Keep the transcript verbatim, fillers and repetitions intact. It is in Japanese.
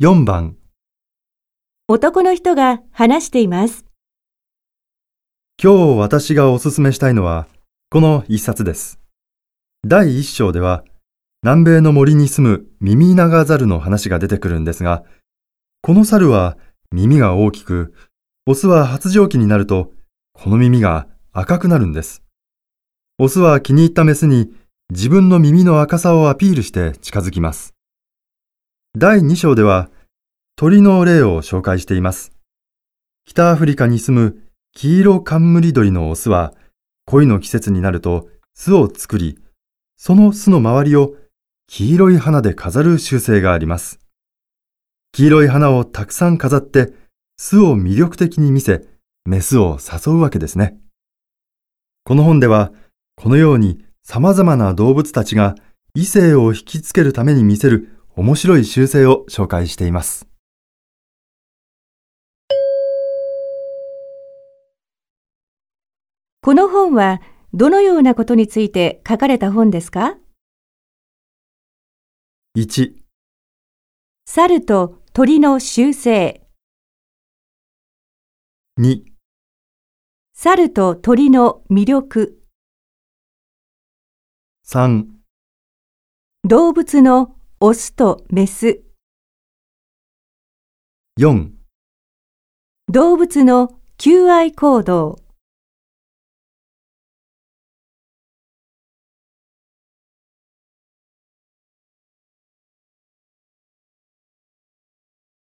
よんばん、男の人が話しています。今日私がおすすめしたいのはこの一冊です。だいいっ章では南米の森に住むミミナガザルの話が出てくるんですが、この猿は耳が大きく、オスは発情期になるとこの耳が赤くなるんです。オスは気に入ったメスに自分の耳の赤さをアピールして近づきます。だいに章では鳥の例を紹介しています。北アフリカに住む黄色カンムリ鳥のオスは恋の季節になると巣を作り、その巣の周りを黄色い花で飾る習性があります。黄色い花をたくさん飾って巣を魅力的に見せ、メスを誘うわけですね。この本ではこのように様々な動物たちが異性を引きつけるために見せる面白い習性を紹介しています。この本はどのようなことについて書かれた本ですか？いち、猿と鳥の習性。に、猿と鳥の魅力。さん、動物のオスとメス。よん、動物の求愛行動。